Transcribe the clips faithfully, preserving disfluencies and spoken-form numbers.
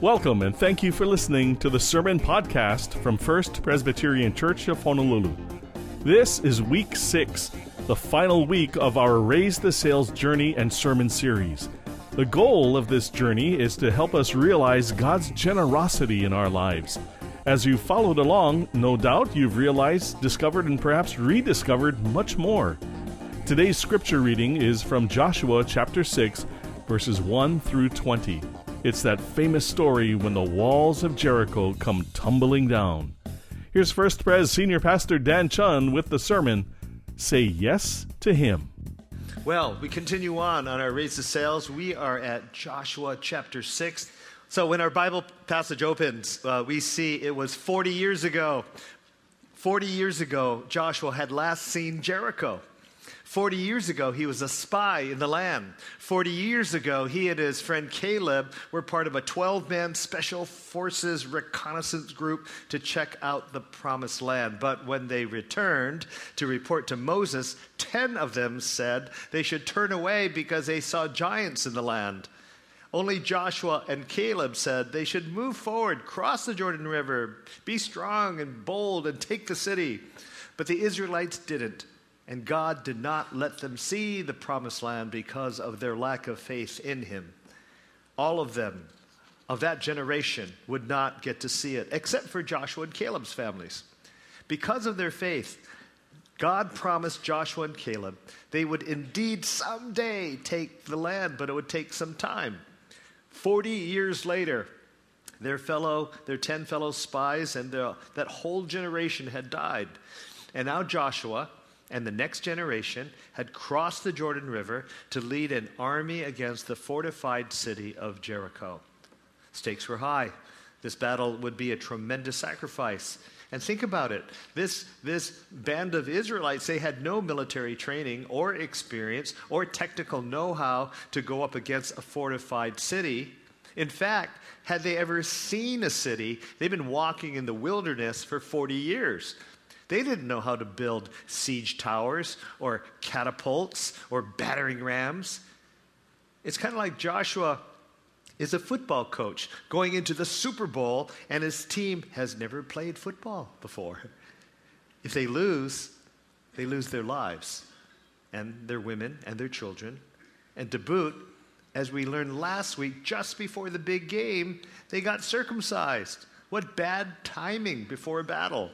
Welcome and thank you for listening to the Sermon Podcast from First Presbyterian Church of Honolulu. This is week six, the final week of our Raise the Sales journey and sermon series. The goal of this journey is to help us realize God's generosity in our lives. As you've followed along, no doubt you've realized, discovered, and perhaps rediscovered much more. Today's scripture reading is from Joshua chapter six, verses one through twenty. It's that famous story when the walls of Jericho come tumbling down. Here's First Pres Senior Pastor Dan Chun with the sermon, Say Yes to Him. Well, we continue on on our Raise the Sales. We are at Joshua chapter six. So when our Bible passage opens, uh, we see it was forty years ago. forty years ago, Joshua had last seen Jericho. forty years ago, he was a spy in the land. forty years ago, he and his friend Caleb were part of a twelve-man special forces reconnaissance group to check out the promised land. But when they returned to report to Moses, ten of them said they should turn away because they saw giants in the land. Only Joshua and Caleb said they should move forward, cross the Jordan River, be strong and bold, and take the city. But the Israelites didn't. And God did not let them see the promised land because of their lack of faith in him. All of them of that generation would not get to see it, except for Joshua and Caleb's families. Because of their faith, God promised Joshua and Caleb they would indeed someday take the land, but it would take some time. Forty years later, their fellow, their ten fellow spies and their, that whole generation had died. And now Joshua and the next generation had crossed the Jordan River to lead an army against the fortified city of Jericho. Stakes were high. This battle would be a tremendous sacrifice. And think about it. This, this band of Israelites, they had no military training or experience or technical know-how to go up against a fortified city. In fact, had they ever seen a city, they've been walking in the wilderness for forty years. They didn't know how to build siege towers or catapults or battering rams. It's kind of like Joshua is a football coach going into the Super Bowl and his team has never played football before. If they lose, they lose their lives and their women and their children. And to boot, as we learned last week, just before the big game, they got circumcised. What bad timing before a battle.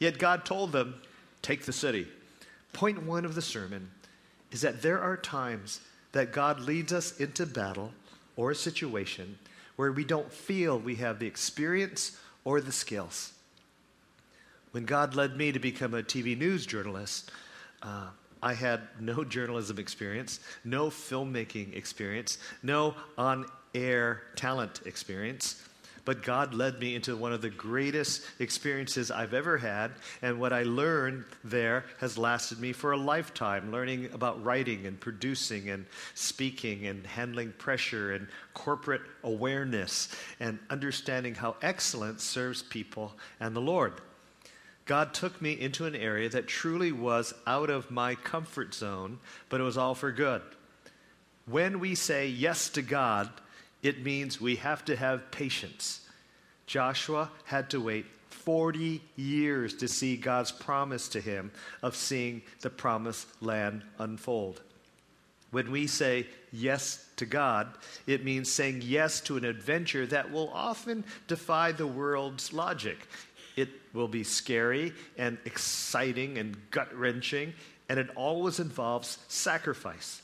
Yet God told them, take the city. Point one of the sermon is that there are times that God leads us into battle or a situation where we don't feel we have the experience or the skills. When God led me to become a T V news journalist, uh, I had no journalism experience, no filmmaking experience, no on-air talent experience. But God led me into one of the greatest experiences I've ever had, and what I learned there has lasted me for a lifetime, learning about writing and producing and speaking and handling pressure and corporate awareness and understanding how excellence serves people and the Lord. God took me into an area that truly was out of my comfort zone, but it was all for good. When we say yes to God, it means we have to have patience. Joshua had to wait forty years to see God's promise to him of seeing the promised land unfold. When we say yes to God, it means saying yes to an adventure that will often defy the world's logic. It will be scary and exciting and gut-wrenching, and it always involves sacrifice,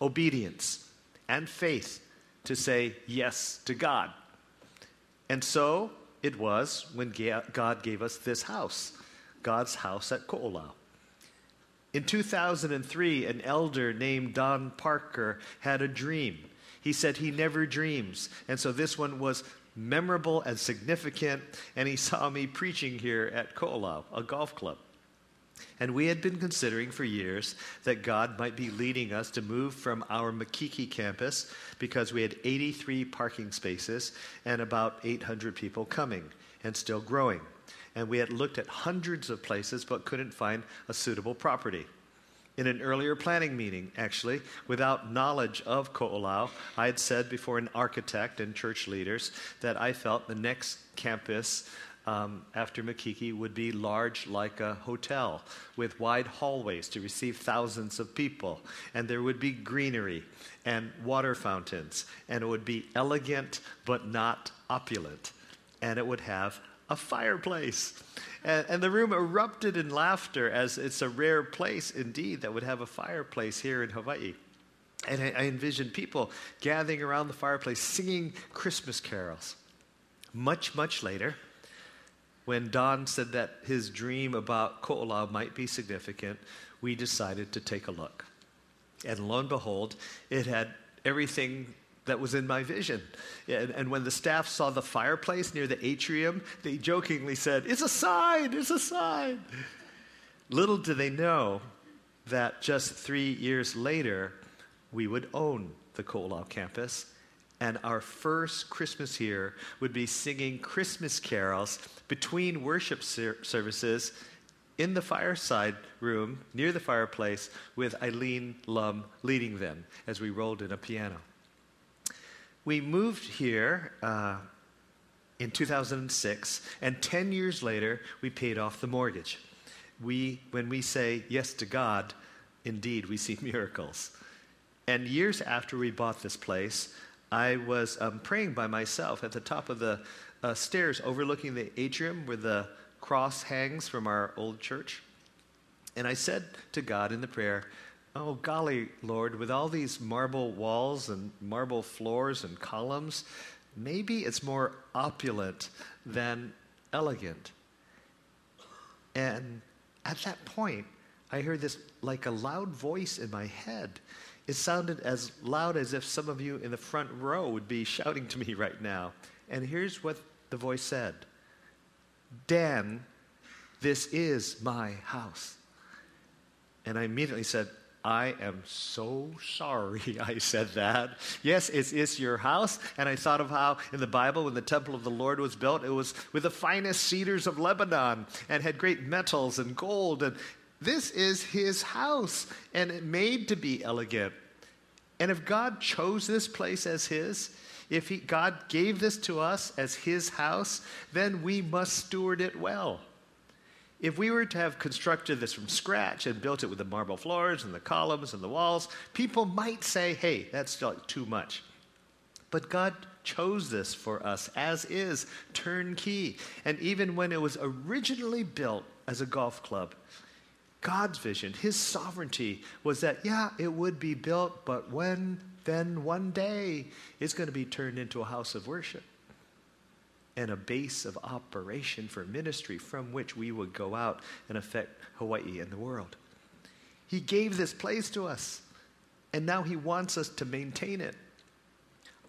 obedience, and faith to say yes to God. And so it was when God gave us this house, God's house at Ko'olau. In two thousand three, an elder named Don Parker had a dream. He said he never dreams, and so this one was memorable and significant, and he saw me preaching here at Ko'olau, a golf club. And we had been considering for years that God might be leading us to move from our Makiki campus because we had eighty-three parking spaces and about eight hundred people coming and still growing. And we had looked at hundreds of places but couldn't find a suitable property. In an earlier planning meeting, actually, without knowledge of Ko'olau, I had said before an architect and church leaders that I felt the next campus um, after Makiki would be large like a hotel with wide hallways to receive thousands of people. And there would be greenery and water fountains. And it would be elegant but not opulent. And it would have a fireplace. And, and the room erupted in laughter, as it's a rare place indeed that would have a fireplace here in Hawaii. And I, I envisioned people gathering around the fireplace singing Christmas carols. Much, much later, when Don said that his dream about Ko'olau might be significant, we decided to take a look. And lo and behold, it had everything that was in my vision. And, and when the staff saw the fireplace near the atrium, they jokingly said, "It's a sign, it's a sign." Little do they know that just three years later, we would own the Ko'olau campus, and our first Christmas here would be singing Christmas carols between worship ser- services in the fireside room near the fireplace, with Eileen Lum leading them as we rolled in a piano. We moved here uh, in two thousand six, and ten years later, we paid off the mortgage. We, when we say yes to God, indeed, we see miracles. And years after we bought this place, I was um, praying by myself at the top of the uh, stairs overlooking the atrium where the cross hangs from our old church. And I said to God in the prayer, "Oh, golly, Lord, with all these marble walls and marble floors and columns, maybe it's more opulent than elegant." And at that point, I heard this like a loud voice in my head. It sounded as loud as if some of you in the front row would be shouting to me right now. And here's what the voice said: "Dan, this is my house." And I immediately said, "I am so sorry I said that. Yes, it is your house." And I thought of how in the Bible, when the temple of the Lord was built, it was with the finest cedars of Lebanon and had great metals and gold. And this is his house, and it made to be elegant. And if God chose this place as his, if he, God gave this to us as his house, then we must steward it well. If we were to have constructed this from scratch and built it with the marble floors and the columns and the walls, people might say, "Hey, that's like too much." But God chose this for us as is, turnkey. And even when it was originally built as a golf club, God's vision, his sovereignty was that, yeah, it would be built, but when, then one day, it's going to be turned into a house of worship and a base of operation for ministry from which we would go out and affect Hawaii and the world. He gave this place to us, and now he wants us to maintain it.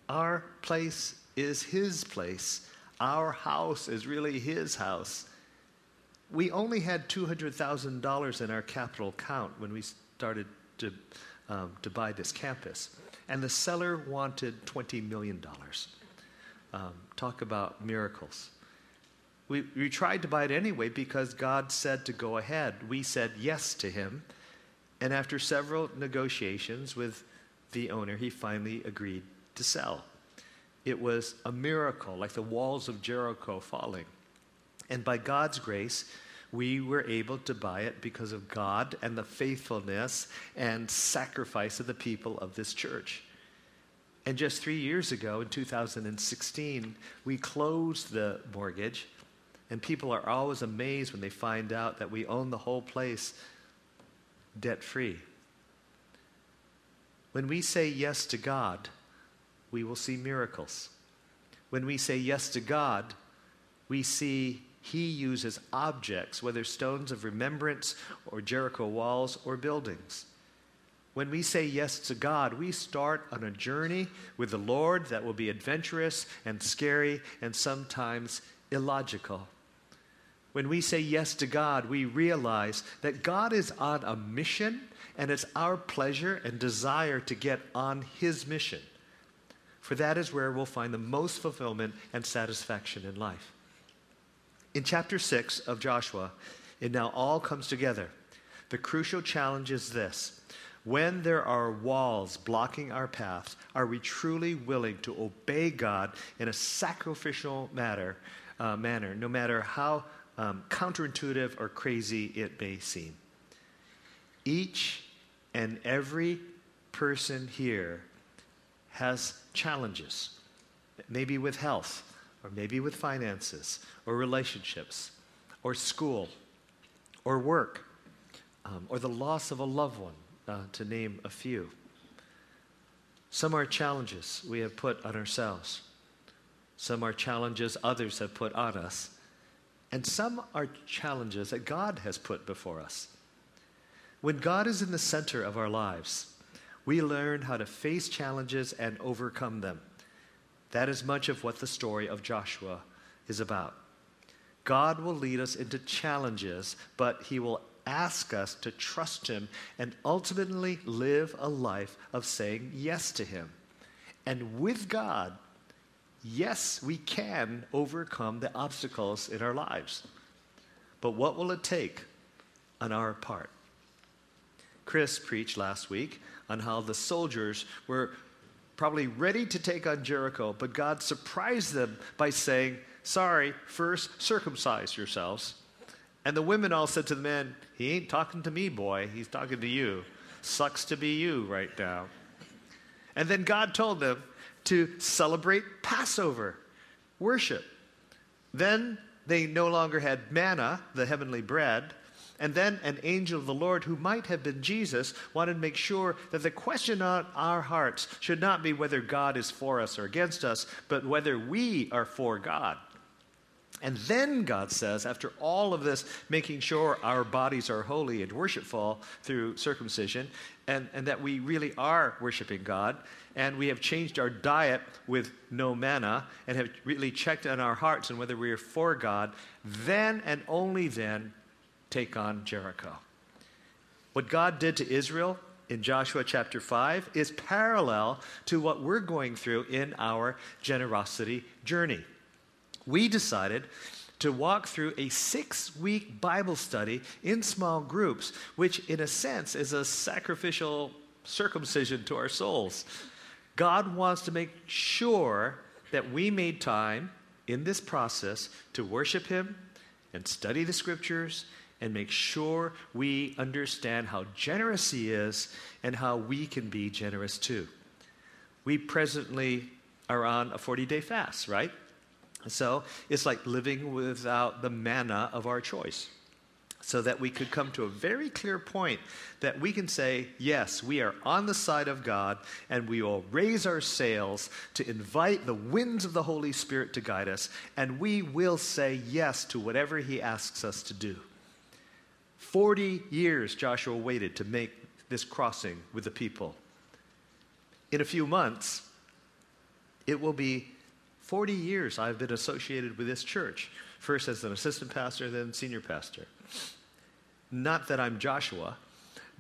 Our place is his place. Our house is really his house. We only had two hundred thousand dollars in our capital account when we started to, um, to buy this campus, and the seller wanted twenty million dollars. Um, talk about miracles. We, we tried to buy it anyway because God said to go ahead. We said yes to him. And after several negotiations with the owner, he finally agreed to sell. It was a miracle, like the walls of Jericho falling. And by God's grace, we were able to buy it because of God and the faithfulness and sacrifice of the people of this church. And just three years ago, in two thousand sixteen, we closed the mortgage, and people are always amazed when they find out that we own the whole place debt-free. When we say yes to God, we will see miracles. When we say yes to God, we see he uses objects, whether stones of remembrance or Jericho walls or buildings. When we say yes to God, we start on a journey with the Lord that will be adventurous and scary and sometimes illogical. When we say yes to God, we realize that God is on a mission, and it's our pleasure and desire to get on his mission. For that is where we'll find the most fulfillment and satisfaction in life. In chapter six of Joshua, it now all comes together. The crucial challenge is this. When there are walls blocking our paths, are we truly willing to obey God in a sacrificial matter, uh, manner, no matter how um, counterintuitive or crazy it may seem? Each and every person here has challenges, maybe with health, or maybe with finances, or relationships, or school, or work, um, or the loss of a loved one. Uh, to name a few. Some are challenges we have put on ourselves. Some are challenges others have put on us. And some are challenges that God has put before us. When God is in the center of our lives, we learn how to face challenges and overcome them. That is much of what the story of Joshua is about. God will lead us into challenges, but he will ask us to trust him and ultimately live a life of saying yes to him. And with God, yes, we can overcome the obstacles in our lives. But what will it take on our part? Chris preached last week on how the soldiers were probably ready to take on Jericho, but God surprised them by saying, sorry, first circumcise yourselves. And the women all said to the men, he ain't talking to me, boy. He's talking to you. Sucks to be you right now. And then God told them to celebrate Passover, worship. Then they no longer had manna, the heavenly bread. And then an angel of the Lord, who might have been Jesus, wanted to make sure that the question on our hearts should not be whether God is for us or against us, but whether we are for God. And then God says, after all of this, making sure our bodies are holy and worshipful through circumcision, and, and that we really are worshiping God, and we have changed our diet with no manna, and have really checked on our hearts and whether we are for God, then and only then take on Jericho. What God did to Israel in Joshua chapter five is parallel to what we're going through in our generosity journey. We decided to walk through a six-week Bible study in small groups, which in a sense is a sacrificial circumcision to our souls. God wants to make sure that we made time in this process to worship him and study the scriptures and make sure we understand how generous he is and how we can be generous too. We presently are on a forty-day fast, right? So it's like living without the manna of our choice, so that we could come to a very clear point that we can say, yes, we are on the side of God, and we will raise our sails to invite the winds of the Holy Spirit to guide us, and we will say yes to whatever he asks us to do. Forty years Joshua waited to make this crossing with the people. In a few months, it will be Forty years I've been associated with this church, first as an assistant pastor, then senior pastor. Not that I'm Joshua,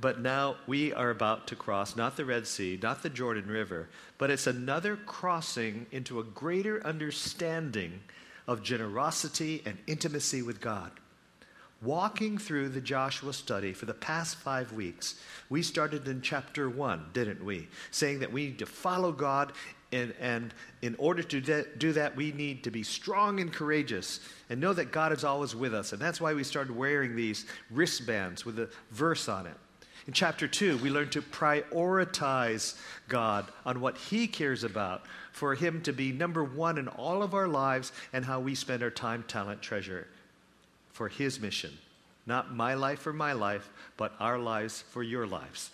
but now we are about to cross not the Red Sea, not the Jordan River, but it's another crossing into a greater understanding of generosity and intimacy with God. Walking through the Joshua study for the past five weeks, we started in chapter one, didn't we? Saying that we need to follow God, and, and in order to de- do that, we need to be strong and courageous and know that God is always with us. And that's why we started wearing these wristbands with a verse on it. In chapter two, we learned to prioritize God on what he cares about, for him to be number one in all of our lives and how we spend our time, talent, treasure for his mission. Not my life for my life, but our lives for your lives.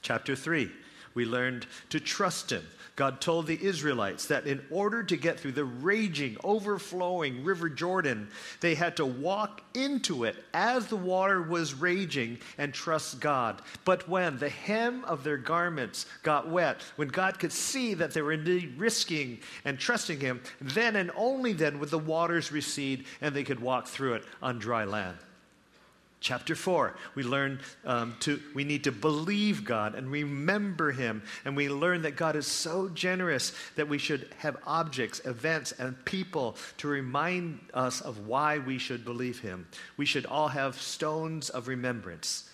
Chapter three, we learned to trust him. God told the Israelites that in order to get through the raging, overflowing River Jordan, they had to walk into it as the water was raging and trust God. But when the hem of their garments got wet, when God could see that they were indeed risking and trusting him, then and only then would the waters recede and they could walk through it on dry land. Chapter four, we learn um, to we need to believe God and remember him. And we learn that God is so generous that we should have objects, events, and people to remind us of why we should believe him. We should all have stones of remembrance.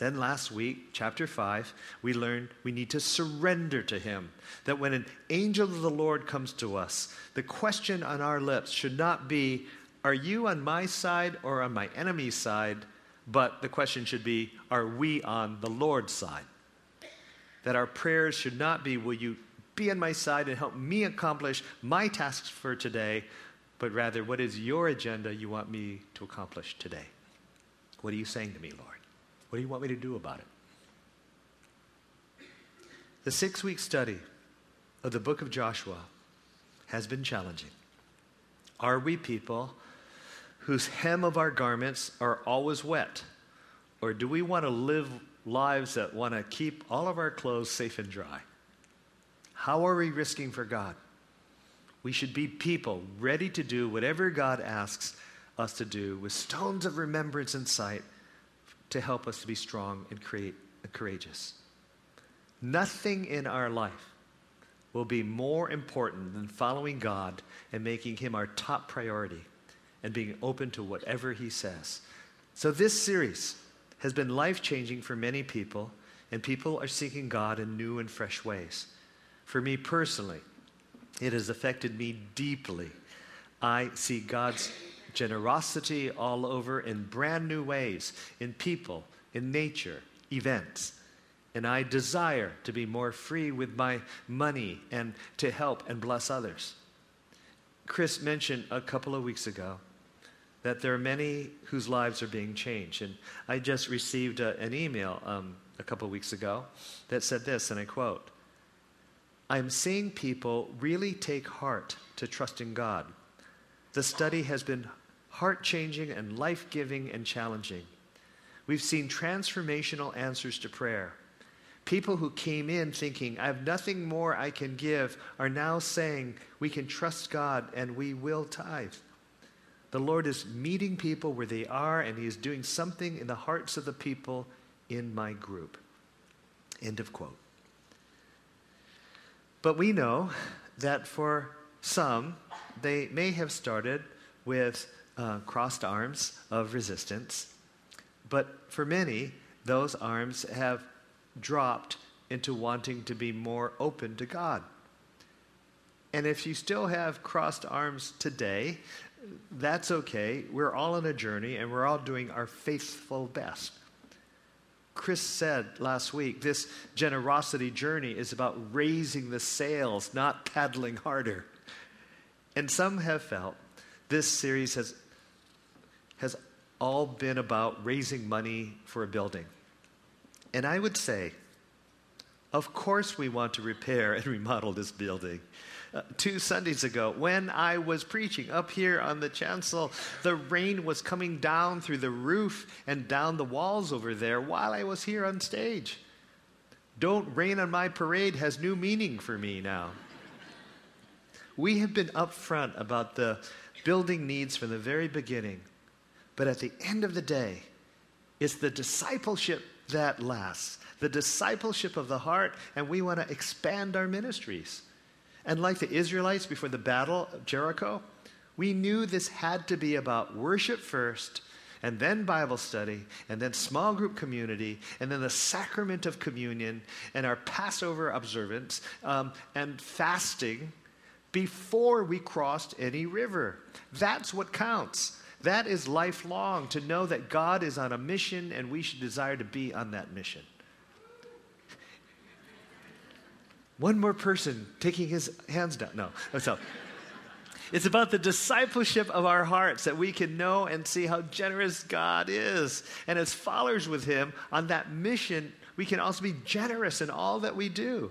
Then last week, chapter five, we learned we need to surrender to him. That when an angel of the Lord comes to us, the question on our lips should not be, are you on my side or on my enemy's side? But the question should be, are we on the Lord's side? That our prayers should not be, will you be on my side and help me accomplish my tasks for today? But rather, what is your agenda you want me to accomplish today? What are you saying to me, Lord? What do you want me to do about it? The six-week study of the book of Joshua has been challenging. Are we people whose hem of our garments are always wet? Or do we want to live lives that want to keep all of our clothes safe and dry? How are we risking for God? We should be people ready to do whatever God asks us to do with stones of remembrance in sight, to help us to be strong and create, uh, courageous. Nothing in our life will be more important than following God and making him our top priority and being open to whatever he says. So this series has been life-changing for many people, and people are seeking God in new and fresh ways. For me personally, it has affected me deeply. I see God's generosity all over in brand new ways, in people, in nature, events. And I desire to be more free with my money and to help and bless others. Chris mentioned a couple of weeks ago that there are many whose lives are being changed. And I just received a, an email um, a couple of weeks ago that said this, and I quote, "I'm seeing people really take heart to trusting God. The study has been heart-changing and life-giving and challenging. We've seen transformational answers to prayer. People who came in thinking, I have nothing more I can give, are now saying, we can trust God and we will tithe. The Lord is meeting people where they are, and he is doing something in the hearts of the people in my group." End of quote. But we know that for some, they may have started with uh, crossed arms of resistance, but for many, those arms have dropped into wanting to be more open to God. And if you still have crossed arms today, that's okay. We're all on a journey, and we're all doing our faithful best. Chris said last week, this generosity journey is about raising the sails, not paddling harder. And some have felt this series has, has all been about raising money for a building. And I would say, of course we want to repair and remodel this building. Uh, two Sundays ago, when I was preaching up here on the chancel, the rain was coming down through the roof and down the walls over there while I was here on stage. "Don't rain on my parade" has new meaning for me now. We have been upfront about the building needs from the very beginning. But at the end of the day, it's the discipleship that lasts, the discipleship of the heart, and we want to expand our ministries. And like the Israelites before the battle of Jericho, we knew this had to be about worship first, and then Bible study, and then small group community, and then the sacrament of communion, and our Passover observance, um, and fasting, before we crossed any river. That's what counts. That is lifelong, to know that God is on a mission and we should desire to be on that mission. One more person taking his hands down. No, that's all. It's about the discipleship of our hearts, that we can know and see how generous God is. And as followers with him on that mission, we can also be generous in all that we do.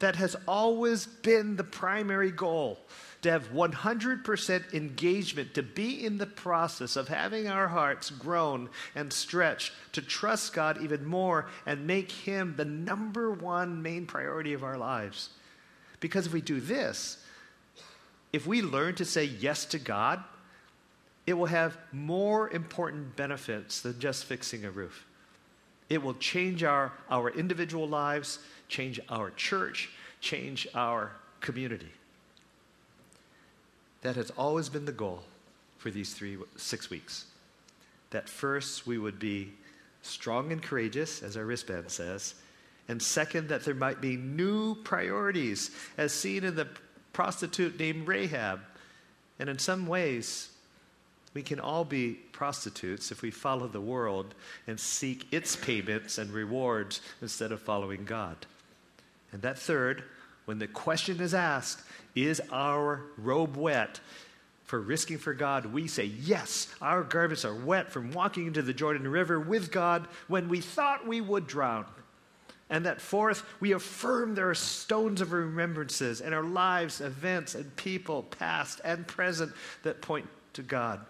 That has always been the primary goal, to have one hundred percent engagement, to be in the process of having our hearts grown and stretched, to trust God even more and make him the number one main priority of our lives. Because if we do this, if we learn to say yes to God, it will have more important benefits than just fixing a roof. It will change our, our individual lives, change our church, change our community. That has always been the goal for these three, six weeks. That first we would be strong and courageous, as our wristband says, and second, that there might be new priorities, as seen in the prostitute named Rahab. And in some ways, we can all be prostitutes if we follow the world and seek its payments and rewards instead of following God. And that third, when the question is asked, is our robe wet? For risking for God, we say, yes, our garments are wet from walking into the Jordan River with God when we thought we would drown. And that fourth, we affirm there are stones of remembrances in our lives, events, and people, past and present, that point to God.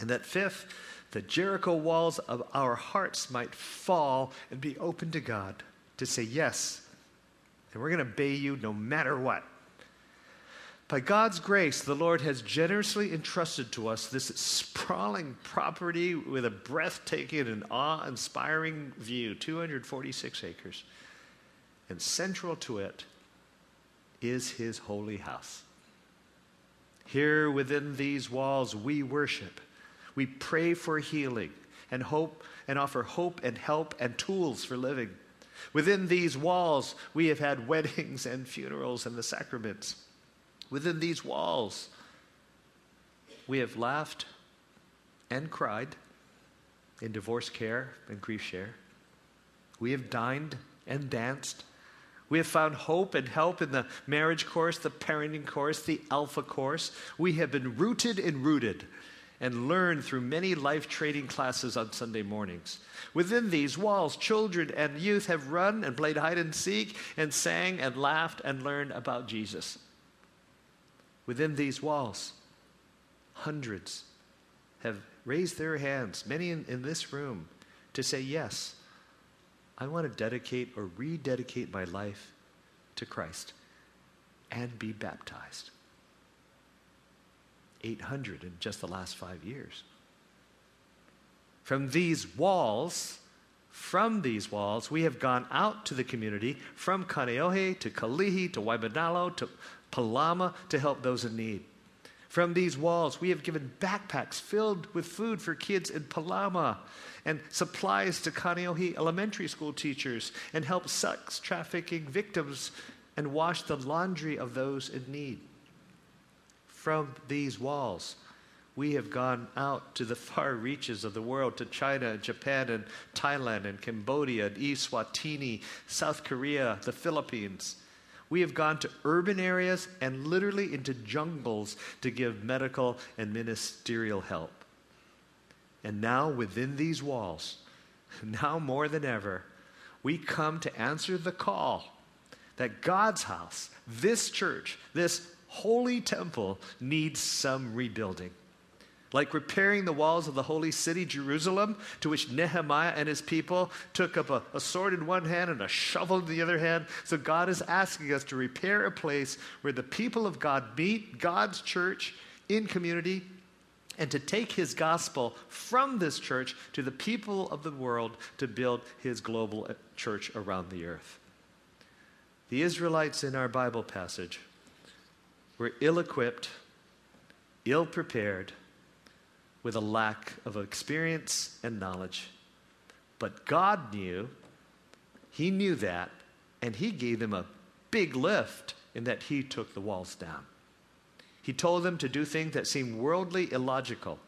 And that fifth, the Jericho walls of our hearts might fall and be open to God to say, yes, and we're going to obey you no matter what. By God's grace, the Lord has generously entrusted to us this sprawling property with a breathtaking and awe-inspiring view, two hundred forty-six acres. And central to it is his holy house. Here within these walls, we worship. We pray for healing and hope and offer hope and help and tools for living. Within these walls, we have had weddings and funerals and the sacraments. Within these walls, we have laughed and cried in divorce care and grief share. We have dined and danced. We have found hope and help in the marriage course, the parenting course, the alpha course. We have been rooted and rooted and learned through many life-training classes on Sunday mornings. Within these walls, children and youth have run and played hide and seek and sang and laughed and learned about Jesus. Within these walls, hundreds have raised their hands, many in, in this room, to say, yes, I want to dedicate or rededicate my life to Christ and be baptized. eight hundred in just the last five years. From these walls, from these walls, we have gone out to the community, from Kaneohe to Kalihi to Waibanalo to Palama, to help those in need. From these walls, we have given backpacks filled with food for kids in Palama and supplies to Kaneohe elementary school teachers and helped sex trafficking victims and washed the laundry of those in need. From these walls, we have gone out to the far reaches of the world, to China, and Japan, and Thailand, and Cambodia, and Eswatini, South Korea, the Philippines. We have gone to urban areas and literally into jungles to give medical and ministerial help. And now within these walls, now more than ever, we come to answer the call that God's house, this church, this holy temple needs some rebuilding. Like repairing the walls of the holy city, Jerusalem, to which Nehemiah and his people took up a, a sword in one hand and a shovel in the other hand. So God is asking us to repair a place where the people of God meet, God's church in community, and to take his gospel from this church to the people of the world to build his global church around the earth. The Israelites in our Bible passage were ill-equipped, ill-prepared, with a lack of experience and knowledge. But God knew, he knew that, and he gave them a big lift in that he took the walls down. He told them to do things that seemed worldly illogical,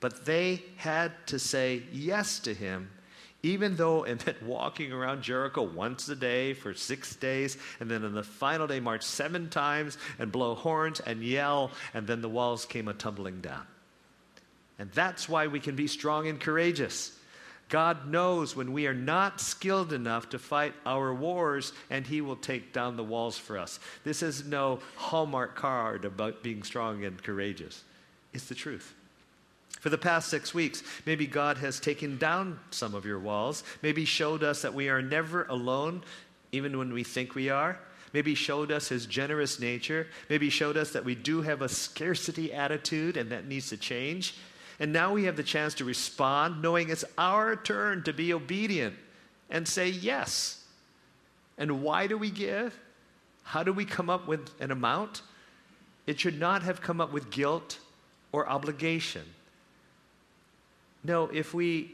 but they had to say yes to him, even though it meant walking around Jericho once a day for six days, and then on the final day march seven times and blow horns and yell, and then the walls came a-tumbling down. And that's why we can be strong and courageous. God knows when we are not skilled enough to fight our wars, and he will take down the walls for us. This is no hallmark card about being strong and courageous. It's the truth. For the past six weeks, maybe God has taken down some of your walls, maybe showed us that we are never alone, even when we think we are. Maybe showed us his generous nature. Maybe showed us that we do have a scarcity attitude and that needs to change. And now we have the chance to respond, knowing it's our turn to be obedient and say yes. And why do we give? How do we come up with an amount? It should not have come up with guilt or obligation. No, if we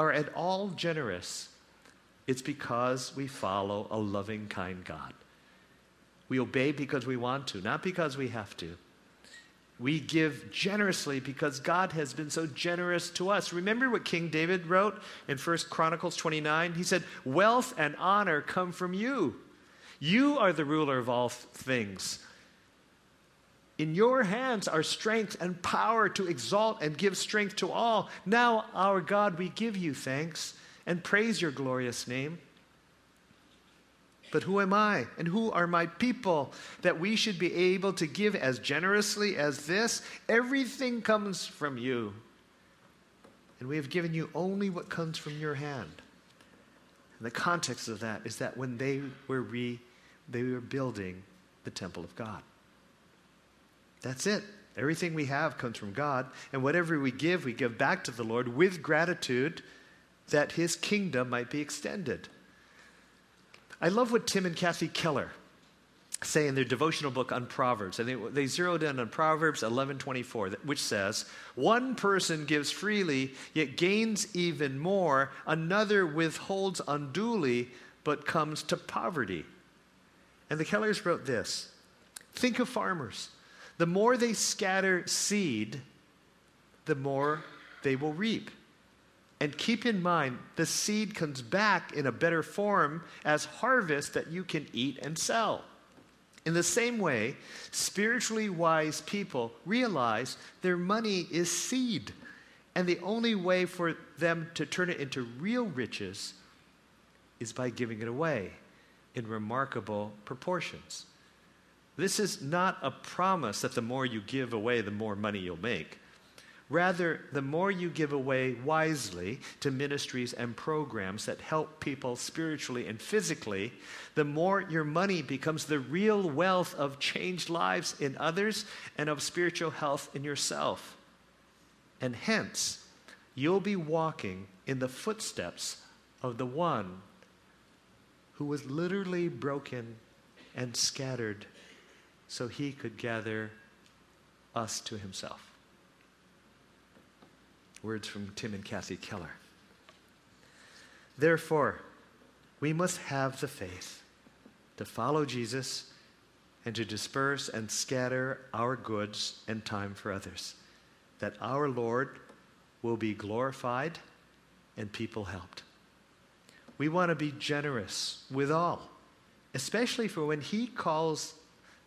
are at all generous, it's because we follow a loving, kind God. We obey because we want to, not because we have to. We give generously because God has been so generous to us. Remember what King David wrote in First Chronicles twenty-nine? He said, "Wealth and honor come from you. You are the ruler of all things. In your hands are strength and power to exalt and give strength to all. Now, our God, we give you thanks and praise your glorious name. But who am I and who are my people that we should be able to give as generously as this? Everything comes from you. And we have given you only what comes from your hand." And the context of that is that when they were re, they were building the temple of God. That's it. Everything we have comes from God. And whatever we give, we give back to the Lord with gratitude that his kingdom might be extended. I love what Tim and Kathy Keller say in their devotional book on Proverbs. And they, they zeroed in on Proverbs eleven twenty-four, which says, "One person gives freely, yet gains even more. Another withholds unduly, but comes to poverty." And the Kellers wrote this, "Think of farmers. The more they scatter seed, the more they will reap. And keep in mind, the seed comes back in a better form as harvest that you can eat and sell. In the same way, spiritually wise people realize their money is seed, and the only way for them to turn it into real riches is by giving it away in remarkable proportions." This is not a promise that the more you give away, the more money you'll make. Rather, the more you give away wisely to ministries and programs that help people spiritually and physically, the more your money becomes the real wealth of changed lives in others and of spiritual health in yourself. And hence, you'll be walking in the footsteps of the one who was literally broken and scattered so he could gather us to himself. Words from Tim and Kathy Keller. Therefore, we must have the faith to follow Jesus and to disperse and scatter our goods and time for others, that our Lord will be glorified and people helped. We want to be generous with all, especially for when he calls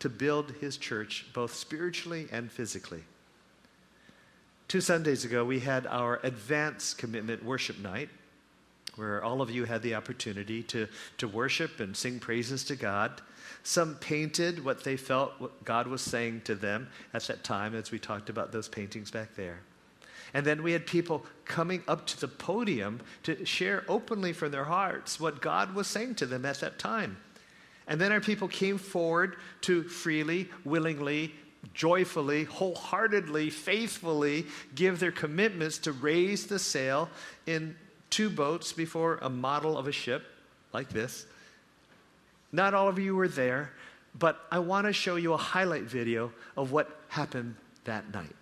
to build his church, both spiritually and physically. Two Sundays ago, we had our Advance Commitment Worship Night, where all of you had the opportunity to, to worship and sing praises to God. Some painted what they felt what God was saying to them at that time, as we talked about those paintings back there. And then we had people coming up to the podium to share openly from their hearts what God was saying to them at that time. And then our people came forward to freely, willingly, joyfully, wholeheartedly, faithfully give their commitments to raise the sail in two boats before a model of a ship like this. Not all of you were there, but I want to show you a highlight video of what happened that night.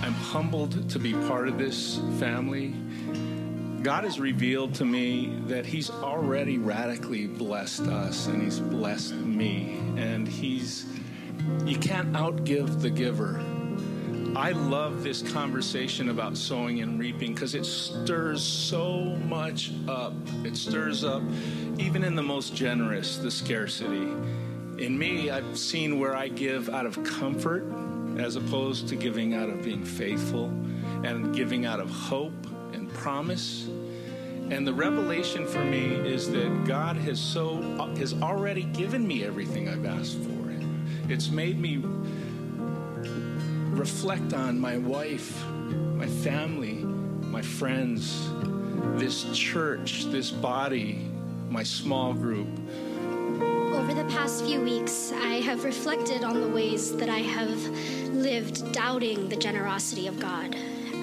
I'm humbled to be part of this family. God has revealed to me that he's already radically blessed us, and he's blessed me, and he's you can't outgive the giver. I love this conversation about sowing and reaping because it stirs so much up. It stirs up, even in the most generous, the scarcity. In me, I've seen where I give out of comfort as opposed to giving out of being faithful and giving out of hope and promise. And the revelation for me is that God has so has already given me everything I've asked for. It's made me reflect on my wife, my family, my friends, this church, this body, my small group. Over the past few weeks, I have reflected on the ways that I have lived doubting the generosity of God.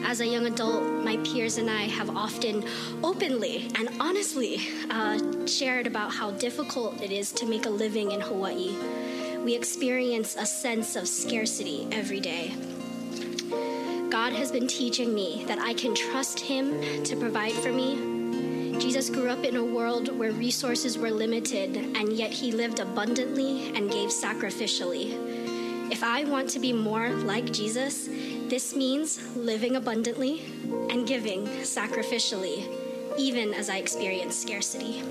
As a young adult, my peers and I have often openly and honestly uh, shared about how difficult it is to make a living in Hawaii. We experience a sense of scarcity every day. God has been teaching me that I can trust him to provide for me. Jesus grew up in a world where resources were limited, and yet he lived abundantly and gave sacrificially. If I want to be more like Jesus, this means living abundantly and giving sacrificially, even as I experience scarcity.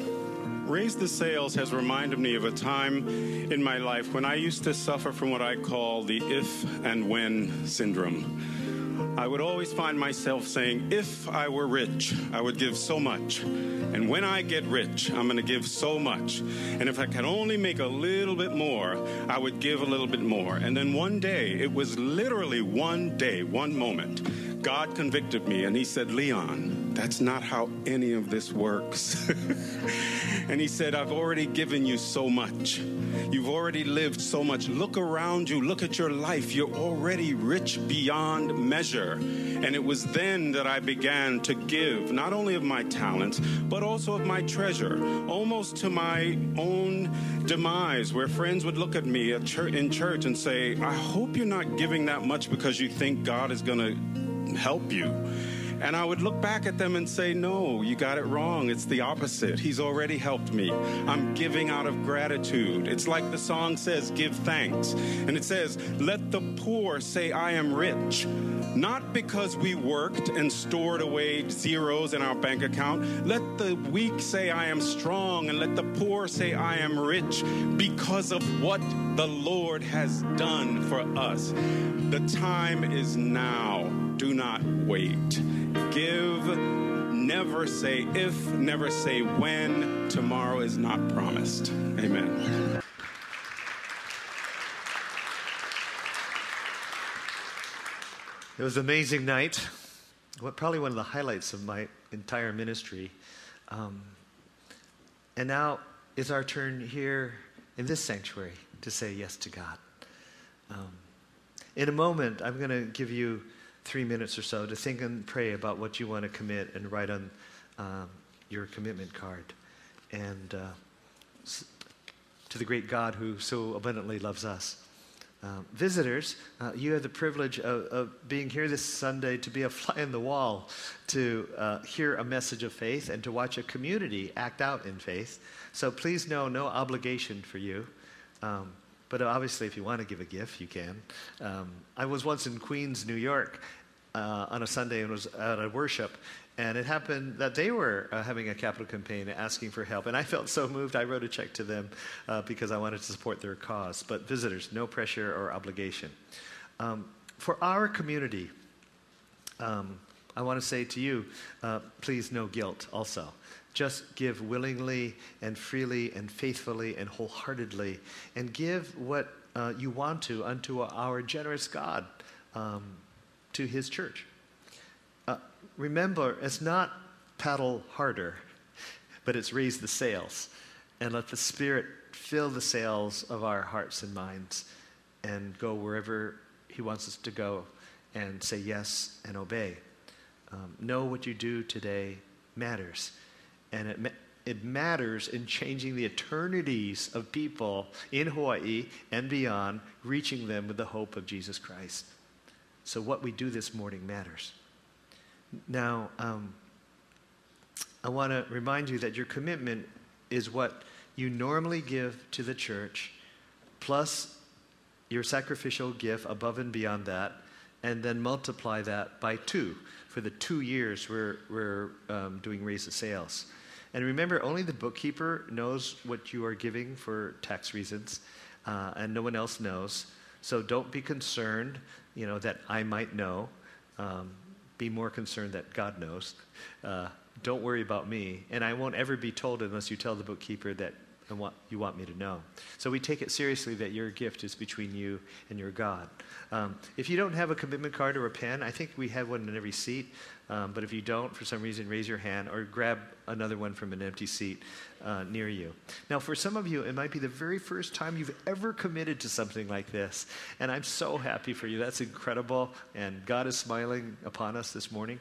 Raise the Sales has reminded me of a time in my life when I used to suffer from what I call the if and when syndrome. I would always find myself saying, if I were rich, I would give so much. And when I get rich, I'm going to give so much. And if I can only make a little bit more, I would give a little bit more. And then one day, it was literally one day, one moment, God convicted me and he said, Leon, that's not how any of this works. And he said, I've already given you so much. You've already lived so much. Look around you. Look at your life. You're already rich beyond measure. And it was then that I began to give, not only of my talents, but also of my treasure, almost to my own demise, where friends would look at me at church, in church and say, I hope you're not giving that much because you think God is going to help you. And I would look back at them and say, no, you got it wrong. It's the opposite. He's already helped me. I'm giving out of gratitude. It's like the song says, give thanks. And it says, let the poor say I am rich. Not because we worked and stored away zeros in our bank account. Let the weak say I am strong, and let the poor say I am rich because of what the Lord has done for us. The time is now. Do not wait. Give. Never say if. Never say when. Tomorrow is not promised. Amen. It was an amazing night. Probably one of the highlights of my entire ministry. Um, and now it's our turn here in this sanctuary to say yes to God. Um, in a moment, I'm going to give you three minutes or so to think and pray about what you want to commit and write on um, your commitment card. And uh, to the great God who so abundantly loves us. Uh, visitors, uh, you have the privilege of, of being here this Sunday to be a fly in the wall, to uh, hear a message of faith and to watch a community act out in faith. So please know no obligation for you. Um, But obviously, if you want to give a gift, you can. Um, I was once in Queens, New York, uh, on a Sunday and was at a worship. And it happened that they were uh, having a capital campaign asking for help. And I felt so moved, I wrote a check to them uh, because I wanted to support their cause. But visitors, no pressure or obligation. Um, for our community, um, I want to say to you, uh, please no guilt also. Just give willingly and freely and faithfully and wholeheartedly, and give what uh, you want to unto our generous God, um, to his church. Uh, remember, it's not paddle harder, but it's raise the sails, and let the Spirit fill the sails of our hearts and minds and go wherever he wants us to go and say yes and obey. Um, know what you do today matters. And it, ma- it matters in changing the eternities of people in Hawaii and beyond, reaching them with the hope of Jesus Christ. So what we do this morning matters. Now, um, I want to remind you that your commitment is what you normally give to the church, plus your sacrificial gift above and beyond that, and then multiply that by two for the two years we're, we're um, doing Raise the Sales. And remember, only the bookkeeper knows what you are giving for tax reasons, uh, and no one else knows. So don't be concerned, you know, that I might know. Um, be more concerned that God knows. Uh, don't worry about me, and I won't ever be told unless you tell the bookkeeper that I want, you want me to know. So we take it seriously that your gift is between you and your God. Um, if you don't have a commitment card or a pen, I think we have one in every seat. Um, but if you don't, for some reason, raise your hand or grab another one from an empty seat uh, near you. Now, for some of you, it might be the very first time you've ever committed to something like this. And I'm so happy for you. That's incredible. And God is smiling upon us this morning.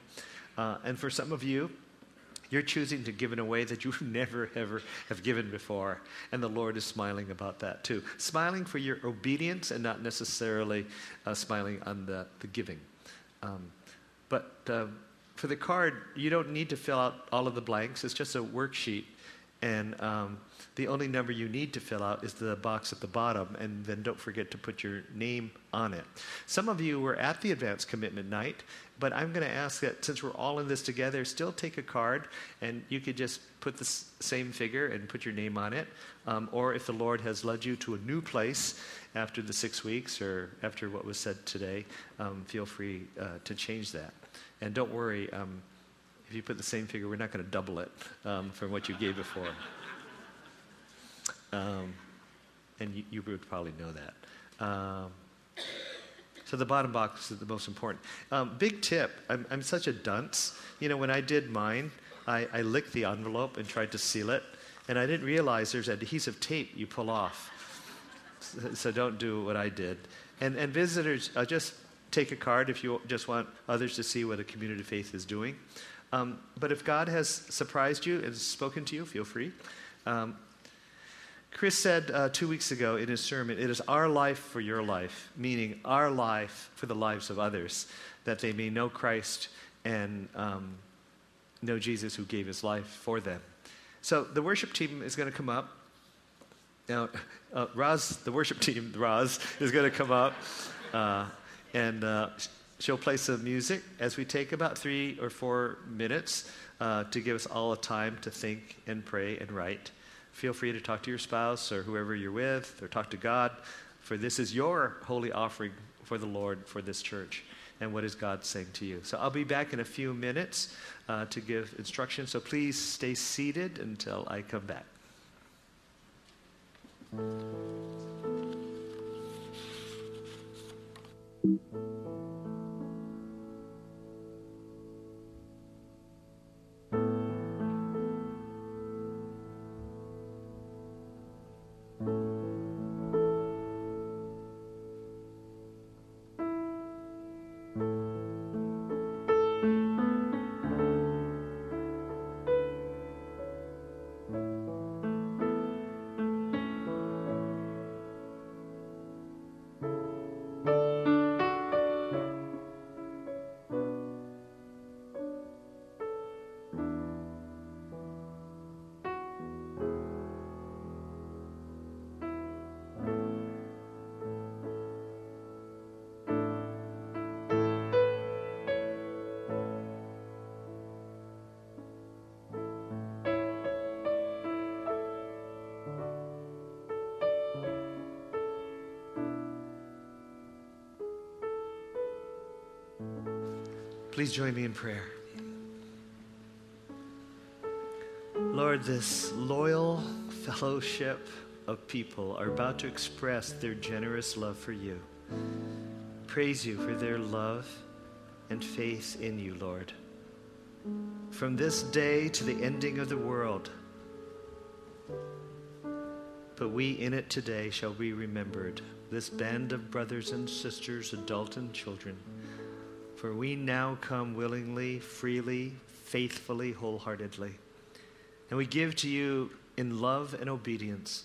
Uh, and for some of you, you're choosing to give in a way that you never, ever have given before. And the Lord is smiling about that too. Smiling for your obedience and not necessarily uh, smiling on the, the giving. Um, But uh, for the card, you don't need to fill out all of the blanks. It's just a worksheet. And um, the only number you need to fill out is the box at the bottom. And then don't forget to put your name on it. Some of you were at the advance commitment night. But I'm going to ask that since we're all in this together, still take a card. And you could just put the s- same figure and put your name on it. Um, or if the Lord has led you to a new place after the six weeks or after what was said today, um, feel free uh, to change that. And don't worry, um, if you put the same figure, we're not going to double it um, from what you gave before. Um, and you, you would probably know that. Um, so the bottom box is the most important. Um, big tip, I'm, I'm such a dunce. You know, when I did mine, I, I licked the envelope and tried to seal it. And I didn't realize there's adhesive tape you pull off. So, so don't do what I did. And, and visitors, uh, just take a card if you just want others to see what a community of faith is doing. Um, but if God has surprised you and spoken to you, feel free. Um, Chris said uh, two weeks ago in his sermon, it is our life for your life, meaning our life for the lives of others, that they may know Christ and um, know Jesus who gave his life for them. So the worship team is going to come up. Now, uh, Raz, the worship team, Raz, is going to come up. Uh, and uh, she'll play some music as we take about three or four minutes uh, to give us all a time to think and pray and write. Feel free to talk to your spouse or whoever you're with or talk to God, for this is your holy offering for the Lord, for this church. And what is God saying to you? So I'll be back in a few minutes uh, to give instruction. So please stay seated until I come back. Please join me in prayer. Lord, this loyal fellowship of people are about to express their generous love for you. Praise you for their love and faith in you, Lord. From this day to the ending of the world, but we in it today shall be remembered, this band of brothers and sisters, adult and children. For we now come willingly, freely, faithfully, wholeheartedly. And we give to you in love and obedience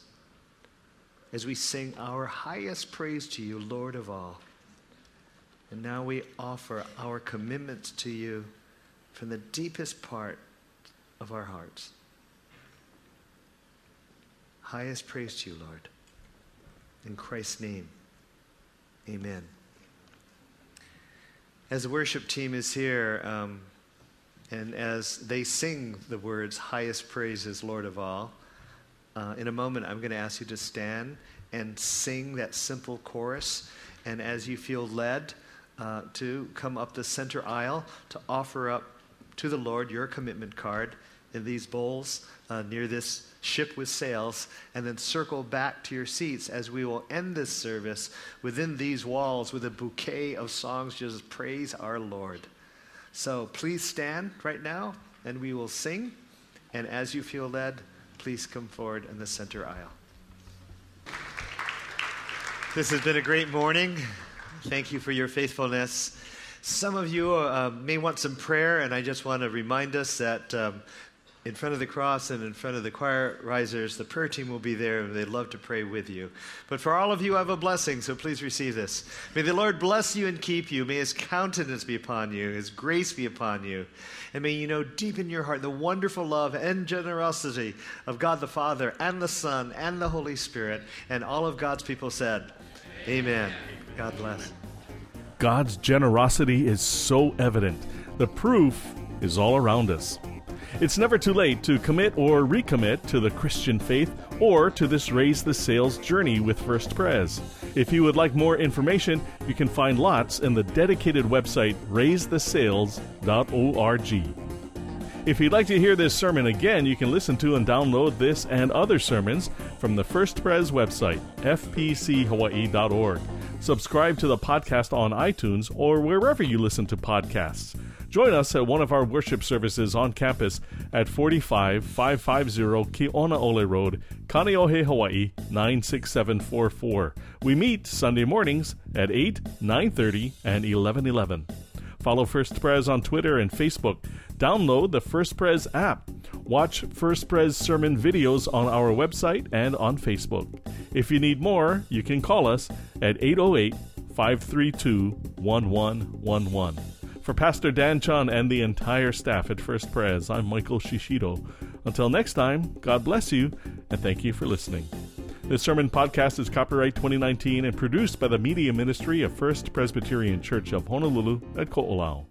as we sing our highest praise to you, Lord of all. And now we offer our commitments to you from the deepest part of our hearts. Highest praise to you, Lord. In Christ's name, amen. As the worship team is here, um, and as they sing the words, highest praise is Lord of all, uh, in a moment I'm going to ask you to stand and sing that simple chorus. And as you feel led uh, to come up the center aisle to offer up to the Lord your commitment card in these bowls uh, near this ship with sails, and then circle back to your seats as we will end this service within these walls with a bouquet of songs just praise our Lord. So please stand right now and we will sing, and as you feel led, please come forward in the center aisle. This has been a great morning. Thank you for your faithfulness. Some of you uh, may want some prayer, and I just want to remind us that um, in front of the cross and in front of the choir risers. The prayer team will be there, and they'd love to pray with you. But for all of you, I have a blessing, so please receive this. May the Lord bless you and keep you. May his countenance be upon you, his grace be upon you. And may you know deep in your heart the wonderful love and generosity of God the Father and the Son and the Holy Spirit. And all of God's people said, amen. God bless. God's generosity is so evident. The proof is all around us. It's never too late to commit or recommit to the Christian faith or to this Raise the Sales journey with First Pres. If you would like more information, you can find lots in the dedicated website raise the sales dot org. If you'd like to hear this sermon again, you can listen to and download this and other sermons from the First Pres website, f p c hawaii dot org. Subscribe to the podcast on iTunes or wherever you listen to podcasts. Join us at one of our worship services on campus at forty-five five fifty Keonaole Road, Kaneohe, Hawaii nine six seven four four. We meet Sunday mornings at eight, nine thirty, and eleven eleven. Follow First Pres on Twitter and Facebook. Download the First Pres app. Watch First Pres sermon videos on our website and on Facebook. If you need more, you can call us at eight oh eight, five three two, one one one one. For Pastor Dan Chun and the entire staff at First Pres, I'm Michael Shishido. Until next time, God bless you, and thank you for listening. This sermon podcast is copyright twenty nineteen and produced by the Media Ministry of First Presbyterian Church of Honolulu at Ko'olau.